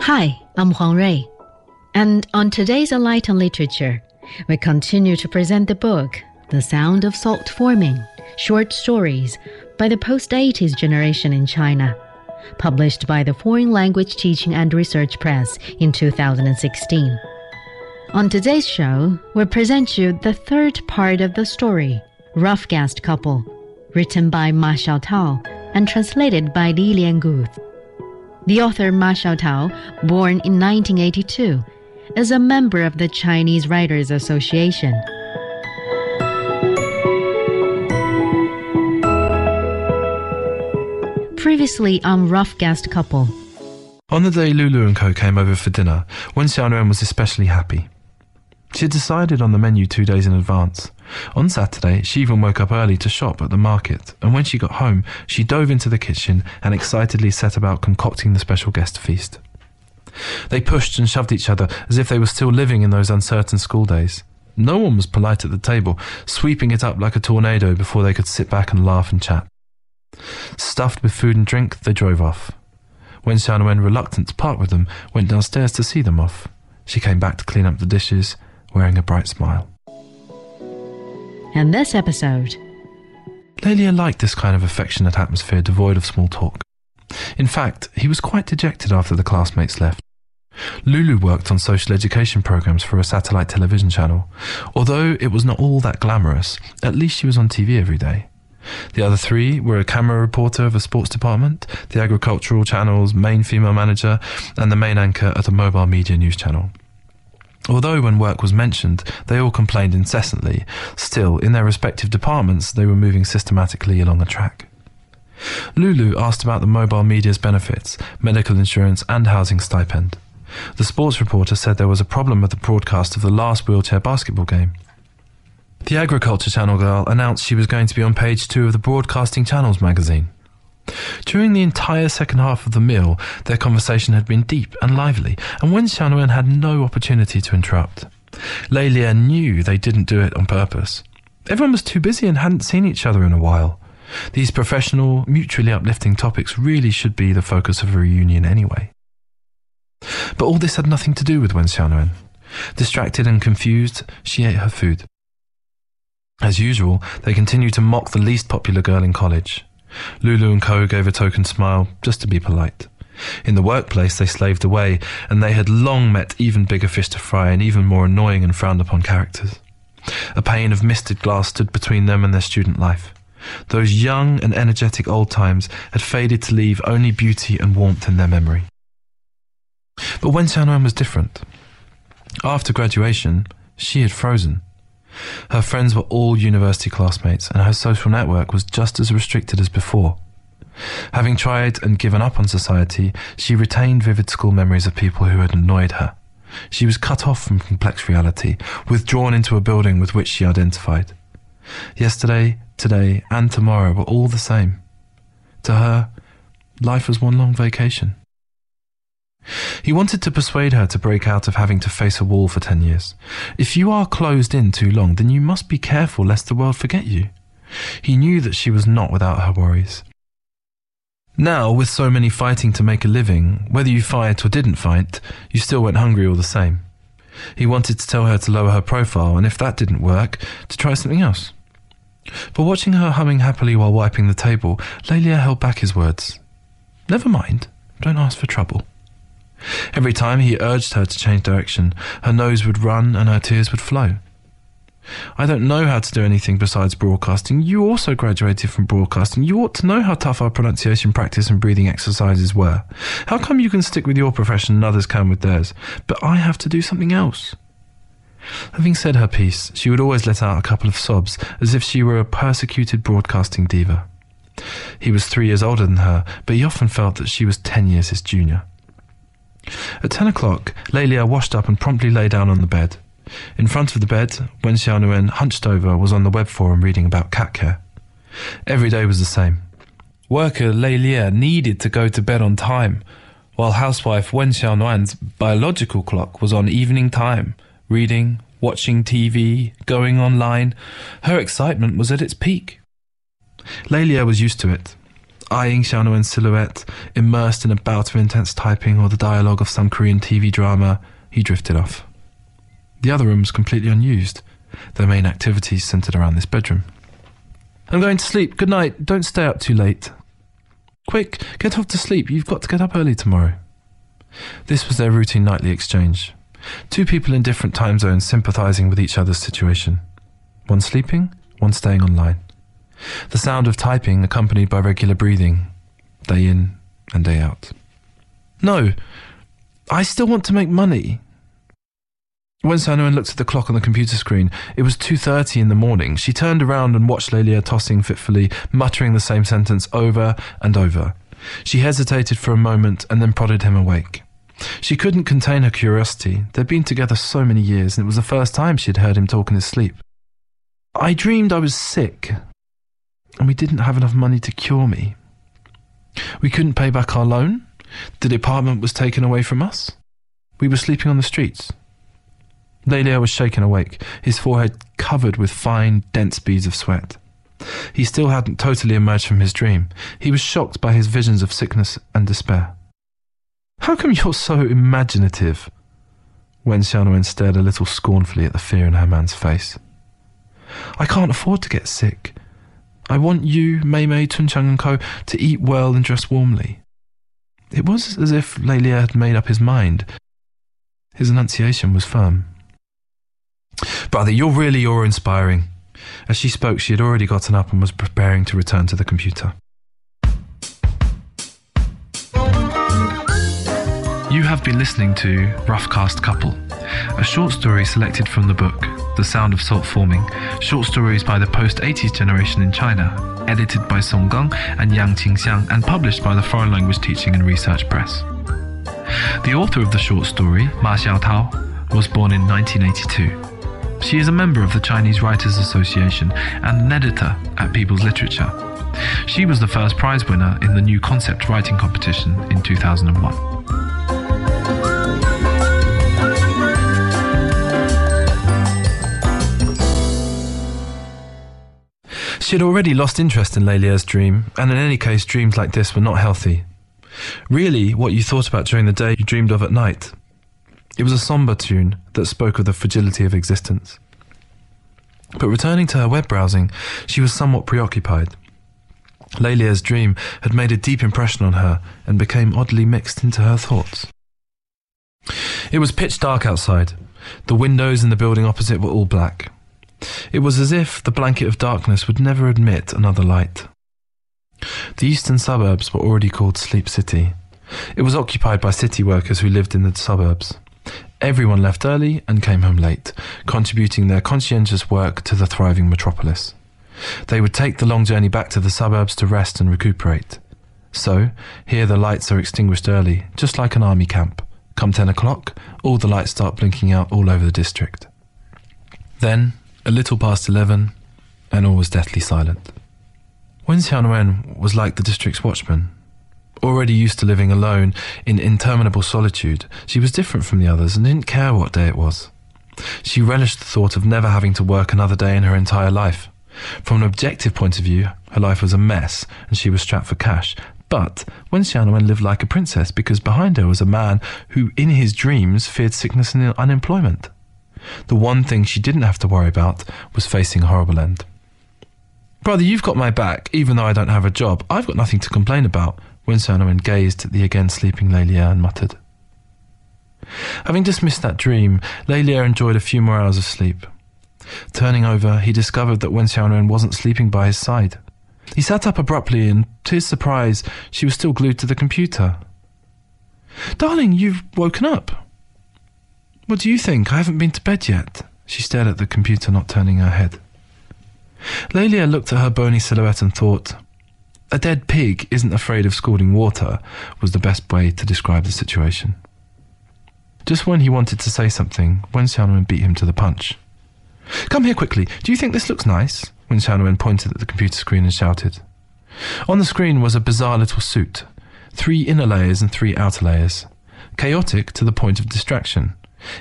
Hi, I'm Huang Lei, and on today's Alight on Literature, we continue to present the book, The Sound of Salt Forming, Short Stories by the Post-80s Generation in China, published by the Foreign Language Teaching and Research Press in 2016. On today's show, we present you the third part of the story, Rough-Gassed Couple, written by Ma Xiaotao and translated by Li Guth. The author Ma Xiaotao, born in 1982, is a member of the Chinese Writers Association. Previously on Rough-Gassed Couple. On the day Lulu and Co came over for dinner, Wen Xiaonuan was especially happy. She had decided on the menu 2 days in advance. On Saturday, she even woke up early to shop at the market, and when she got home, she dove into the kitchen and excitedly set about concocting the special guest feast. They pushed and shoved each other as if they were still living in those uncertain school days. No one was polite at the table, sweeping it up like a tornado before they could sit back and laugh and chat. Stuffed with food and drink, they drove off. When Xiaonuan, reluctant to part with them, went downstairs to see them off. She came back to clean up the dishes, wearing a bright smile. In this episode, Lelia liked this kind of affectionate atmosphere devoid of small talk. In fact, he was quite dejected after the classmates left. Lulu worked on social education programs for a satellite television channel. Although it was not all that glamorous, at least she was on TV every day. The other three were a camera reporter of a sports department, the agricultural channel's main female manager, and the main anchor at a mobile media news channel. Although when work was mentioned, they all complained incessantly, still, in their respective departments, they were moving systematically along a track. Lulu asked about the mobile media's benefits, medical insurance and housing stipend. The sports reporter said there was a problem with the broadcast of the last wheelchair basketball game. The agriculture channel girl announced she was going to be on page 2 of the Broadcasting Channels magazine. During the entire second half of the meal, their conversation had been deep and lively, and Wen Xiaonuan had no opportunity to interrupt. Lelia knew they didn't do it on purpose. Everyone was too busy and hadn't seen each other in a while. These professional, mutually uplifting topics really should be the focus of a reunion anyway. But all this had nothing to do with Wen Xiaonuan. Distracted and confused, she ate her food. As usual, they continued to mock the least popular girl in college. Lulu and Co gave a token smile, just to be polite. In the workplace, they slaved away, and they had long met even bigger fish to fry and even more annoying and frowned-upon characters. A pane of misted glass stood between them and their student life. Those young and energetic old times had faded to leave only beauty and warmth in their memory. But Wen Xiaonuan was different. After graduation, she had frozen. Her friends were all university classmates, and her social network was just as restricted as before. Having tried and given up on society, she retained vivid school memories of people who had annoyed her. She was cut off from complex reality, withdrawn into a building with which she identified. Yesterday, today, and tomorrow were all the same. To her, life was one long vacation. He wanted to persuade her to break out of having to face a wall for 10 years. If you are closed in too long, then you must be careful lest the world forget you. He knew that she was not without her worries. Now, with so many fighting to make a living, whether you fight or didn't fight, you still went hungry all the same. He wanted to tell her to lower her profile, and if that didn't work, to try something else. But watching her humming happily while wiping the table, Lelia held back his words. Never mind, don't ask for trouble. Every time he urged her to change direction, her nose would run and her tears would flow. I don't know how to do anything besides broadcasting. You also graduated from broadcasting. You ought to know how tough our pronunciation practice and breathing exercises were. How come you can stick with your profession and others can with theirs? But I have to do something else. Having said her piece, she would always let out a couple of sobs, as if she were a persecuted broadcasting diva. He was 3 years older than her, but he often felt that she was 10 years his junior. At 10 o'clock, Lelia washed up and promptly lay down on the bed. In front of the bed, Wen Xiaonuan, hunched over, was on the web forum reading about cat care. Every day was the same. Worker Lelia needed to go to bed on time, while housewife Wen Xiaonuan's biological clock was on evening time, reading, watching TV, going online. Her excitement was at its peak. Lelia was used to it, eyeing Xiaonuan's silhouette, immersed in a bout of intense typing or the dialogue of some Korean TV drama. He drifted off. The other room was completely unused, their main activities centred around this bedroom. "I'm going to sleep. Good night. Don't stay up too late." "Quick, get off to sleep. You've got to get up early tomorrow." This was their routine nightly exchange. Two people in different time zones sympathising with each other's situation. One sleeping, one staying online. The sound of typing accompanied by regular breathing, day in and day out. "No, I still want to make money." When Sanoan looked at the clock on the computer screen, it was 2:30 in the morning. She turned around and watched Lelia tossing fitfully, muttering the same sentence over and over. She hesitated for a moment and then prodded him awake. She couldn't contain her curiosity. They'd been together so many years, and it was the first time she'd heard him talk in his sleep. "I dreamed I was sick, and we didn't have enough money to cure me. We couldn't pay back our loan. The department was taken away from us. We were sleeping on the streets." Lelia was shaken awake, his forehead covered with fine, dense beads of sweat. He still hadn't totally emerged from his dream. He was shocked by his visions of sickness and despair. "How come you're so imaginative?" Wen Xiaonuan stared a little scornfully at the fear in her man's face. "I can't afford to get sick. I want you, Mei Mei, Chuncheng and Co. to eat well and dress warmly." It was as if Lelia had made up his mind. His enunciation was firm. "Brother, you're really awe-inspiring." As she spoke, she had already gotten up and was preparing to return to the computer. You have been listening to Rough-Gassed Couple, a short story selected from the book The Sound of Salt Forming, short stories by the post-80s generation in China, edited by Song Gong and Yang Qingxiang and published by the Foreign Language Teaching and Research Press. The author of the short story, Ma Xiaotao, was born in 1982. She is a member of the Chinese Writers Association and an editor at People's Literature. She was the first prize winner in the New Concept Writing Competition in 2001. She had already lost interest in Lelia's dream, and in any case, dreams like this were not healthy. Really, what you thought about during the day, you dreamed of at night. It was a sombre tune that spoke of the fragility of existence. But returning to her web browsing, she was somewhat preoccupied. Lelia's dream had made a deep impression on her and became oddly mixed into her thoughts. It was pitch dark outside. The windows in the building opposite were all black. It was as if the blanket of darkness would never admit another light. The eastern suburbs were already called Sleep City. It was occupied by city workers who lived in the suburbs. Everyone left early and came home late, contributing their conscientious work to the thriving metropolis. They would take the long journey back to the suburbs to rest and recuperate. So, here the lights are extinguished early, just like an army camp. Come 10 o'clock, all the lights start blinking out all over the district. Then, a little past 11, and all was deathly silent. Wen Xiaonuan was like the district's watchman. Already used to living alone in interminable solitude, she was different from the others and didn't care what day it was. She relished the thought of never having to work another day in her entire life. From an objective point of view, her life was a mess and she was strapped for cash. But Wen Xiaonuan lived like a princess because behind her was a man who, in his dreams, feared sickness and unemployment. The one thing she didn't have to worry about was facing a horrible end. "Brother, you've got my back, even though I don't have a job. I've got nothing to complain about." Wen Xiaonuan gazed at the again-sleeping Lelia and muttered. Having dismissed that dream, Lelia enjoyed a few more hours of sleep. Turning over, he discovered that Wen Xiaonuan wasn't sleeping by his side. He sat up abruptly and, to his surprise, she was still glued to the computer. "Darling, you've woken up." "What do you think? I haven't been to bed yet." She stared at the computer, not turning her head. Lelia looked at her bony silhouette and thought, A dead pig isn't afraid of scalding water was the best way to describe the situation. Just when he wanted to say something, Wen Xiaonuan beat him to the punch. "Come here quickly. Do you think this looks nice?" Wen Xiaonuan pointed at the computer screen and shouted. On the screen was a bizarre little suit, 3 inner layers and 3 outer layers, chaotic to the point of distraction.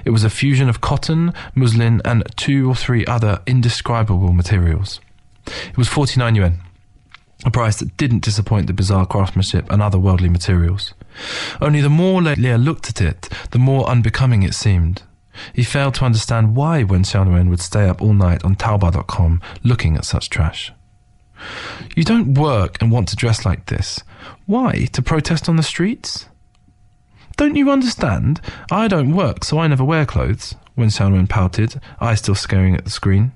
It was a fusion of cotton, muslin, and 2 or 3 other indescribable materials. It was 49 yuan, a price that didn't disappoint the bizarre craftsmanship and other worldly materials. Only the more Leia looked at it, the more unbecoming it seemed. He failed to understand why Wen Xiaonuan would stay up all night on Taobao.com looking at such trash. "You don't work and want to dress like this. Why? To protest on the streets?" "Don't you understand? I don't work, so I never wear clothes," Wen Xiaonuan pouted, eyes still staring at the screen.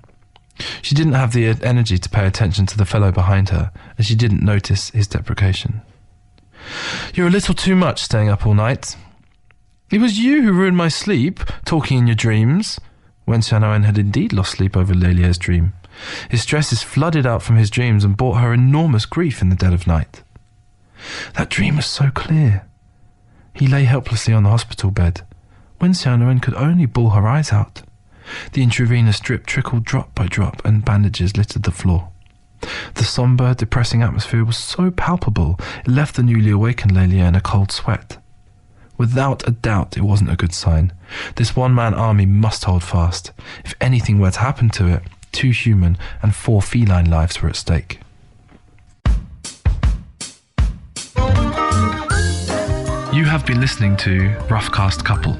She didn't have the energy to pay attention to the fellow behind her, and she didn't notice his deprecation. "You're a little too much staying up all night." "It was you who ruined my sleep, talking in your dreams." Wen Xiaonuan had indeed lost sleep over Lelie's dream. His stresses flooded out from his dreams and brought her enormous grief in the dead of night. That dream was so clear. He lay helplessly on the hospital bed. Wen Xiaonuan could only bawl her eyes out. The intravenous drip trickled drop by drop and bandages littered the floor. The sombre, depressing atmosphere was so palpable it left the newly awakened Lelia in a cold sweat. Without a doubt it wasn't a good sign. This one-man army must hold fast. If anything were to happen to it, 2 human and 4 feline lives were at stake. You have been listening to Rough-Gassed Couple,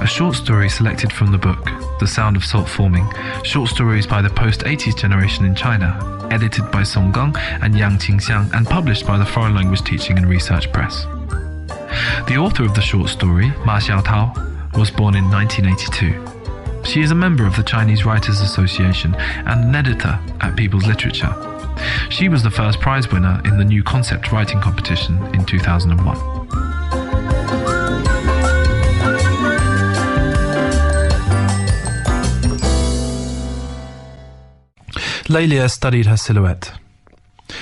a short story selected from the book The Sound of Salt Forming, short stories by the post-80s generation in China, edited by Song Gong and Yang Qingxiang and published by the Foreign Language Teaching and Research Press. The author of the short story, Ma Xiaotao, was born in 1982. She is a member of the Chinese Writers Association and an editor at People's Literature. She was the first prize winner in the New Concept Writing Competition in 2001. Lelia studied her silhouette.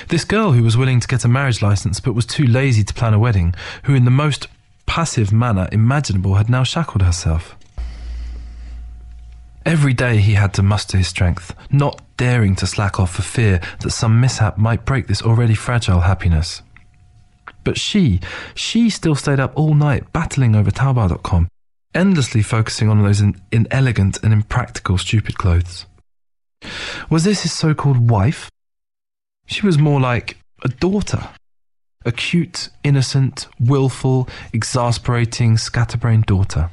This girl who was willing to get a marriage license but was too lazy to plan a wedding, who in the most passive manner imaginable had now shackled herself. Every day he had to muster his strength, not daring to slack off for fear that some mishap might break this already fragile happiness. But she still stayed up all night battling over Taobao.com, endlessly focusing on those inelegant and impractical stupid clothes. Was this his so-called wife? She was more like a daughter. A cute, innocent, willful, exasperating, scatterbrained daughter.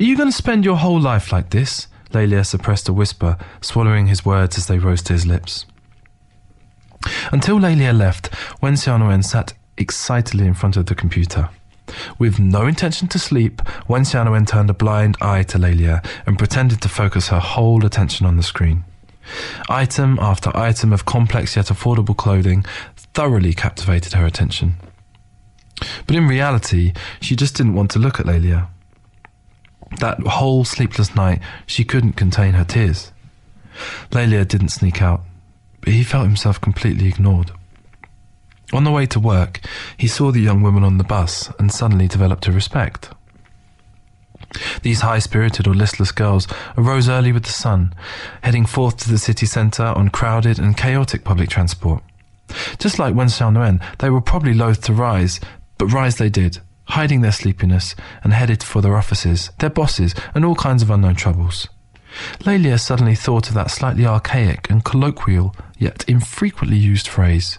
"Are you going to spend your whole life like this?" Lelia suppressed a whisper, swallowing his words as they rose to his lips. Until Lelia left, Wen Xiaonuan sat excitedly in front of the computer. With no intention to sleep, Wen Xiaonuan turned a blind eye to Lelia and pretended to focus her whole attention on the screen. Item after item of complex yet affordable clothing thoroughly captivated her attention. But in reality, she just didn't want to look at Lelia. That whole sleepless night, she couldn't contain her tears. Lelia didn't sneak out, but he felt himself completely ignored. On the way to work, he saw the young woman on the bus and suddenly developed a respect. These high-spirited or listless girls arose early with the sun, heading forth to the city centre on crowded and chaotic public transport. Just like Wen Xiaonuan, they were probably loath to rise, but rise they did, hiding their sleepiness and headed for their offices, their bosses, and all kinds of unknown troubles. Lelia suddenly thought of that slightly archaic and colloquial yet infrequently used phrase.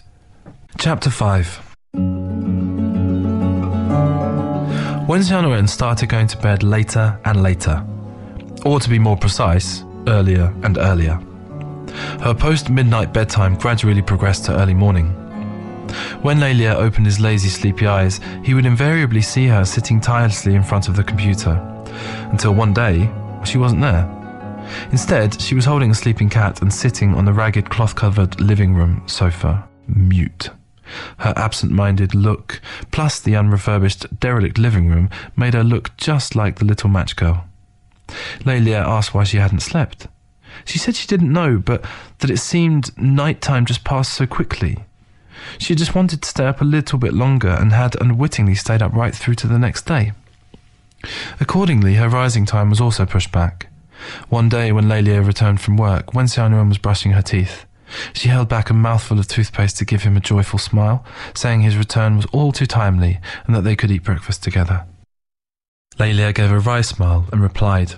Chapter 5. Wen Xiaonuan started going to bed later and later, or to be more precise, earlier and earlier. Her post-midnight bedtime gradually progressed to early morning. When Lelia opened his lazy, sleepy eyes, he would invariably see her sitting tirelessly in front of the computer, until one day she wasn't there. Instead, she was holding a sleeping cat and sitting on the ragged cloth-covered living room sofa, mute. Her absent-minded look, plus the unrefurbished, derelict living room, made her look just like the little match girl. Lelia asked why she hadn't slept. She said she didn't know, but that it seemed nighttime just passed so quickly. She just wanted to stay up a little bit longer and had unwittingly stayed up right through to the next day. Accordingly, her rising time was also pushed back. One day when Lelia returned from work, Wen Xiaonuan was brushing her teeth. She held back a mouthful of toothpaste to give him a joyful smile, saying his return was all too timely and that they could eat breakfast together. Lelia gave a wry smile and replied,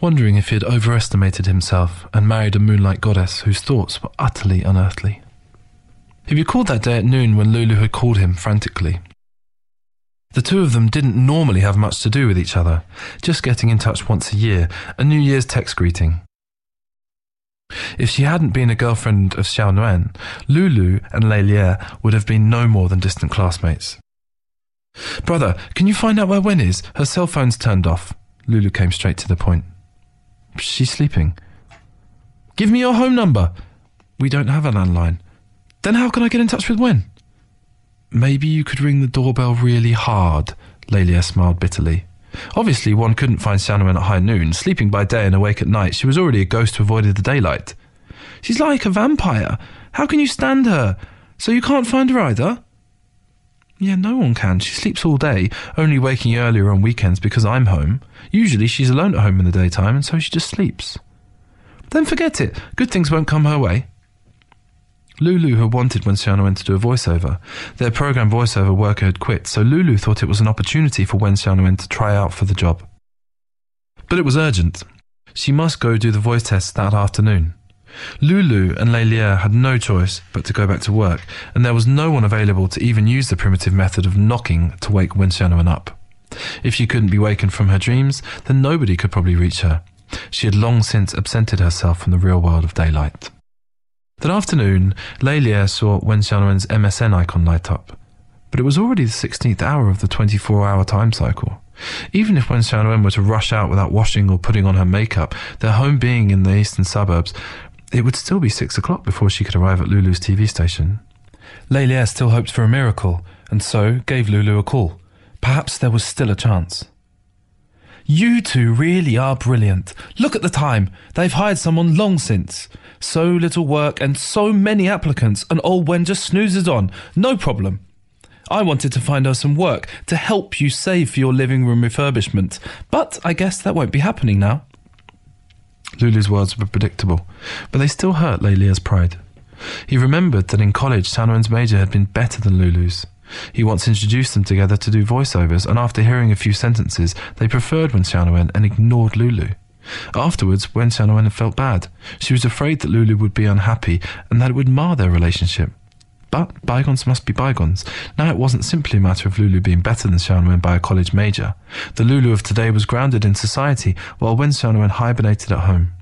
wondering if he had overestimated himself and married a moonlight goddess whose thoughts were utterly unearthly. He recalled that day at noon when Lulu had called him frantically. The two of them didn't normally have much to do with each other, just getting in touch once a year, a New Year's text greeting. If she hadn't been a girlfriend of Xiaonuan, Lulu and Lelia would have been no more than distant classmates. "Brother, can you find out where Wen is? Her cell phone's turned off." Lulu came straight to the point. "She's sleeping." "Give me your home number." "We don't have a landline." "Then how can I get in touch with Wen?" "Maybe you could ring the doorbell really hard," Lelia smiled bitterly. Obviously, one couldn't find Xiaonuan at high noon. Sleeping by day and awake at night, she was already a ghost who avoided the daylight. "She's like a vampire. How can you stand her? So you can't find her either?" "Yeah, no one can. She sleeps all day, only waking earlier on weekends because I'm home. Usually she's alone at home in the daytime, and so she just sleeps." "Then forget it. Good things won't come her way." Lulu had wanted Wen Xiaonuan to do a voiceover. Their program voiceover worker had quit, so Lulu thought it was an opportunity for Wen Xiaonuan to try out for the job. But it was urgent. She must go do the voice test that afternoon. Lulu and Lelia had no choice but to go back to work, and there was no one available to even use the primitive method of knocking to wake Wen Xiaonuan up. If she couldn't be wakened from her dreams, then nobody could probably reach her. She had long since absented herself from the real world of daylight. That afternoon, Lelia saw Wen Xiaonuan's MSN icon light up, but it was already the 16th hour of the 24-hour time cycle. Even if Wen Xiaonuan were to rush out without washing or putting on her makeup, their home being in the eastern suburbs, it would still be 6 o'clock before she could arrive at Lulu's TV station. Lelia still hoped for a miracle, and so gave Lulu a call. Perhaps there was still a chance. "You two really are brilliant. Look at the time. They've hired someone long since. So little work and so many applicants, and old Wen just snoozes on. No problem. I wanted to find her some work to help you save for your living room refurbishment, but I guess that won't be happening now." Lulu's words were predictable, but they still hurt Lelia's pride. He remembered that in college, Xiaonuan's major had been better than Lulu's. He once introduced them together to do voiceovers, and after hearing a few sentences, they preferred Wen Xiaonuan and ignored Lulu. Afterwards, Wen Xiaonuan felt bad. She was afraid that Lulu would be unhappy and that it would mar their relationship. But bygones must be bygones. Now it wasn't simply a matter of Lulu being better than Xiaonuan by a college major. The Lulu of today was grounded in society, while Wen Xiaonuan hibernated at home.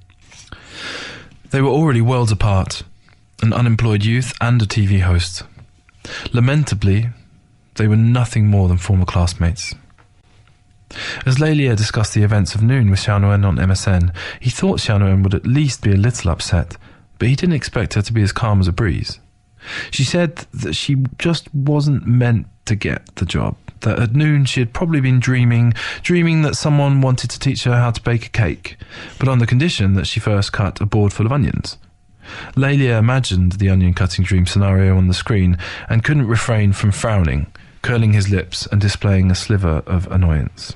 They were already worlds apart, an unemployed youth and a TV host. Lamentably, they were nothing more than former classmates. As Lelia discussed the events of noon with Xiaonuan on MSN, he thought Xiaonuan would at least be a little upset, but he didn't expect her to be as calm as a breeze. She said that she just wasn't meant to get the job, that at noon she had probably been dreaming that someone wanted to teach her how to bake a cake, but on the condition that she first cut a board full of onions. Lelia imagined the onion-cutting dream scenario on the screen and couldn't refrain from frowning, curling his lips and displaying a sliver of annoyance.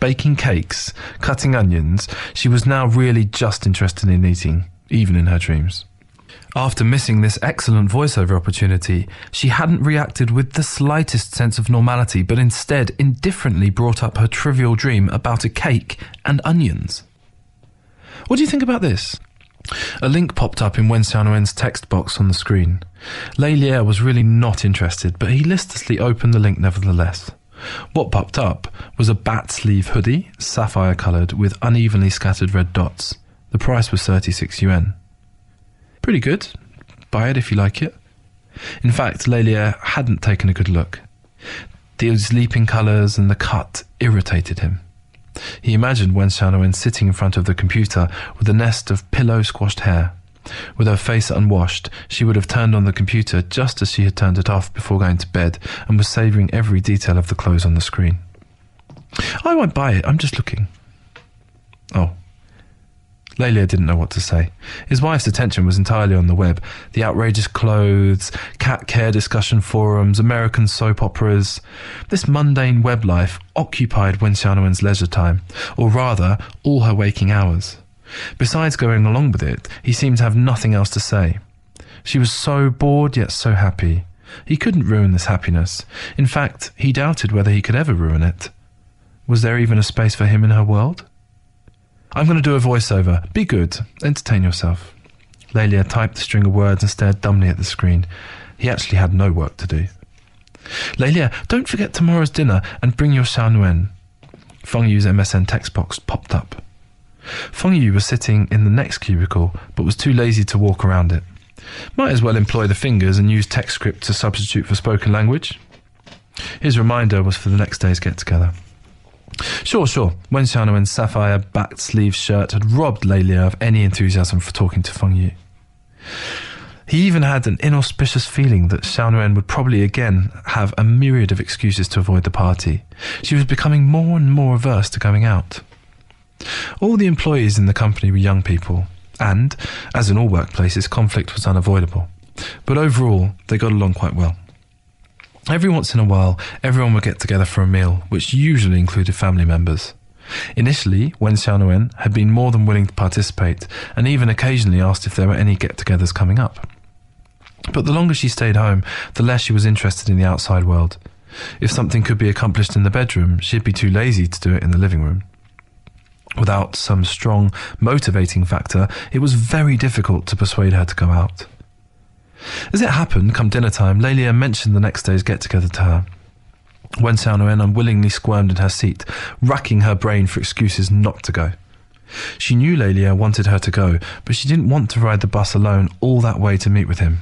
Baking cakes, cutting onions, she was now really just interested in eating, even in her dreams. After missing this excellent voiceover opportunity, she hadn't reacted with the slightest sense of normality, but instead indifferently brought up her trivial dream about a cake and onions. "What do you think about this?" A link popped up in Wen Xiaonuan's text box on the screen. Lelia was really not interested, but he listlessly opened the link nevertheless. What popped up was a bat sleeve hoodie, sapphire-coloured, with unevenly scattered red dots. The price was 36 yuan. "Pretty good. Buy it if you like it." In fact, Lelia hadn't taken a good look. These leaping colours and the cut irritated him. He imagined Wen Xiaonuan sitting in front of the computer with a nest of pillow-squashed hair. With her face unwashed, she would have turned on the computer just as she had turned it off before going to bed and was savouring every detail of the clothes on the screen. "I won't buy it. I'm just looking." "Oh." Leila didn't know what to say. His wife's attention was entirely on the web. The outrageous clothes, cat care discussion forums, American soap operas. This mundane web life occupied Wen Xiaonuan's leisure time, or rather, all her waking hours. Besides going along with it, he seemed to have nothing else to say. She was so bored yet so happy. He couldn't ruin this happiness. In fact, he doubted whether he could ever ruin it. Was there even a space for him in her world? I'm going to do a voiceover. Be good. Entertain yourself. Leila typed the string of words and stared dumbly at the screen. He actually had no work to do. Leila, don't forget tomorrow's dinner and bring your Xiaonuan. Feng Yu's MSN text box popped up. Feng Yu was sitting in the next cubicle, but was too lazy to walk around it. Might as well employ the fingers and use text script to substitute for spoken language. His reminder was for the next day's get-together. Sure. Wen Xiaonuan's sapphire backed sleeve shirt had robbed Leila of any enthusiasm for talking to Feng Yu. He even had an inauspicious feeling that Xiaonuan would probably again have a myriad of excuses to avoid the party. She was becoming more and more averse to going out. All the employees in the company were young people, and, as in all workplaces, conflict was unavoidable. But overall, they got along quite well. Every once in a while, everyone would get together for a meal, which usually included family members. Initially, Wen Xiaonuan had been more than willing to participate, and even occasionally asked if there were any get-togethers coming up. But the longer she stayed home, the less she was interested in the outside world. If something could be accomplished in the bedroom, she'd be too lazy to do it in the living room. Without some strong, motivating factor, it was very difficult to persuade her to go out. As it happened, come dinner time, Leila mentioned the next day's get-together to her. Wen Xiaonuan unwillingly squirmed in her seat, racking her brain for excuses not to go. She knew Leila wanted her to go, but she didn't want to ride the bus alone all that way to meet with him.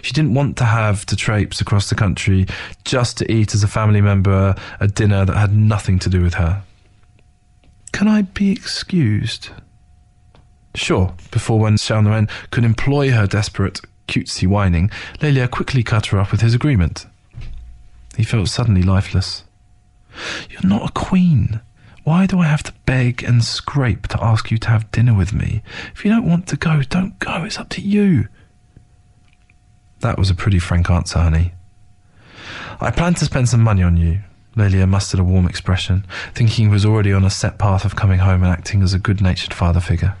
She didn't want to have to traipse across the country just to eat as a family member a dinner that had nothing to do with her. Can I be excused? Sure, before Wen Xiaonuan could employ her desperate cutesy whining, Leila quickly cut her up with his agreement. He felt suddenly lifeless. You're not a queen. Why do I have to beg and scrape to ask you to have dinner with me? If you don't want to go, don't go. It's up to you. That was a pretty frank answer, honey. I plan to spend some money on you. Leila mustered a warm expression, thinking he was already on a set path of coming home and acting as a good-natured father figure.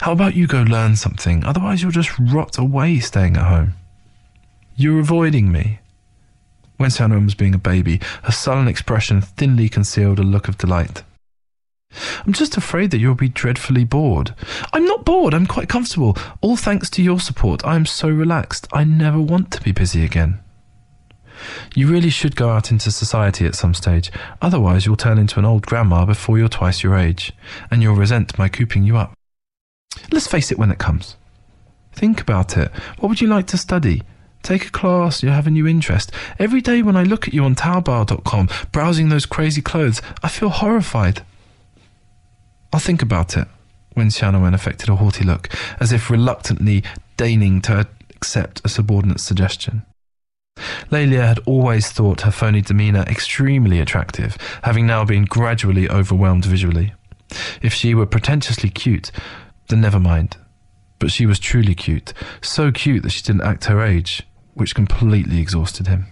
How about you go learn something? Otherwise you'll just rot away staying at home. You're avoiding me. Wen Xiaonuan was being a baby. Her sullen expression thinly concealed a look of delight. I'm just afraid that you'll be dreadfully bored. I'm not bored. I'm quite comfortable. All thanks to your support. I'm so relaxed. I never want to be busy again. You really should go out into society at some stage. Otherwise you'll turn into an old grandma before you're twice your age, and you'll resent my cooping you up. Let's face it when it comes. Think about it. What would you like to study? Take a class, you'll have a new interest. Every day when I look at you on Taobao.com, browsing those crazy clothes, I feel horrified. I'll think about it. Wen Xiaonuan affected a haughty look, as if reluctantly deigning to accept a subordinate's suggestion. Leila had always thought her phony demeanour extremely attractive, having now been gradually overwhelmed visually. If she were pretentiously cute, then never mind. But she was truly cute, so cute that she didn't act her age, which completely exhausted him.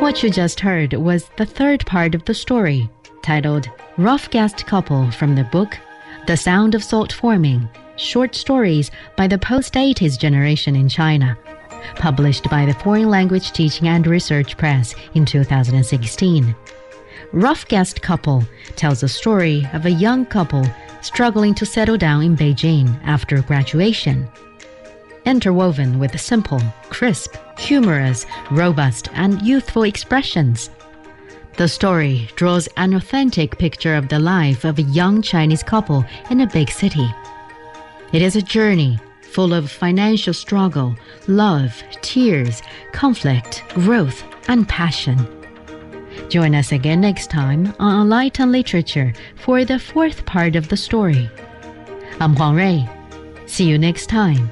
What you just heard was the third part of the story, titled Rough-Gassed Couple, from the book The Sound of Salt Forming, Short Stories by the Post-80s Generation in China, published by the Foreign Language Teaching and Research Press in 2016. Rough-Gassed Couple tells the story of a young couple struggling to settle down in Beijing after graduation. Interwoven with simple, crisp, humorous, robust, and youthful expressions, the story draws an authentic picture of the life of a young Chinese couple in a big city. It is a journey full of financial struggle, love, tears, conflict, growth, and passion. Join us again next time on Alight on Literature for the fourth part of the story. I'm Huang Lei. See you next time.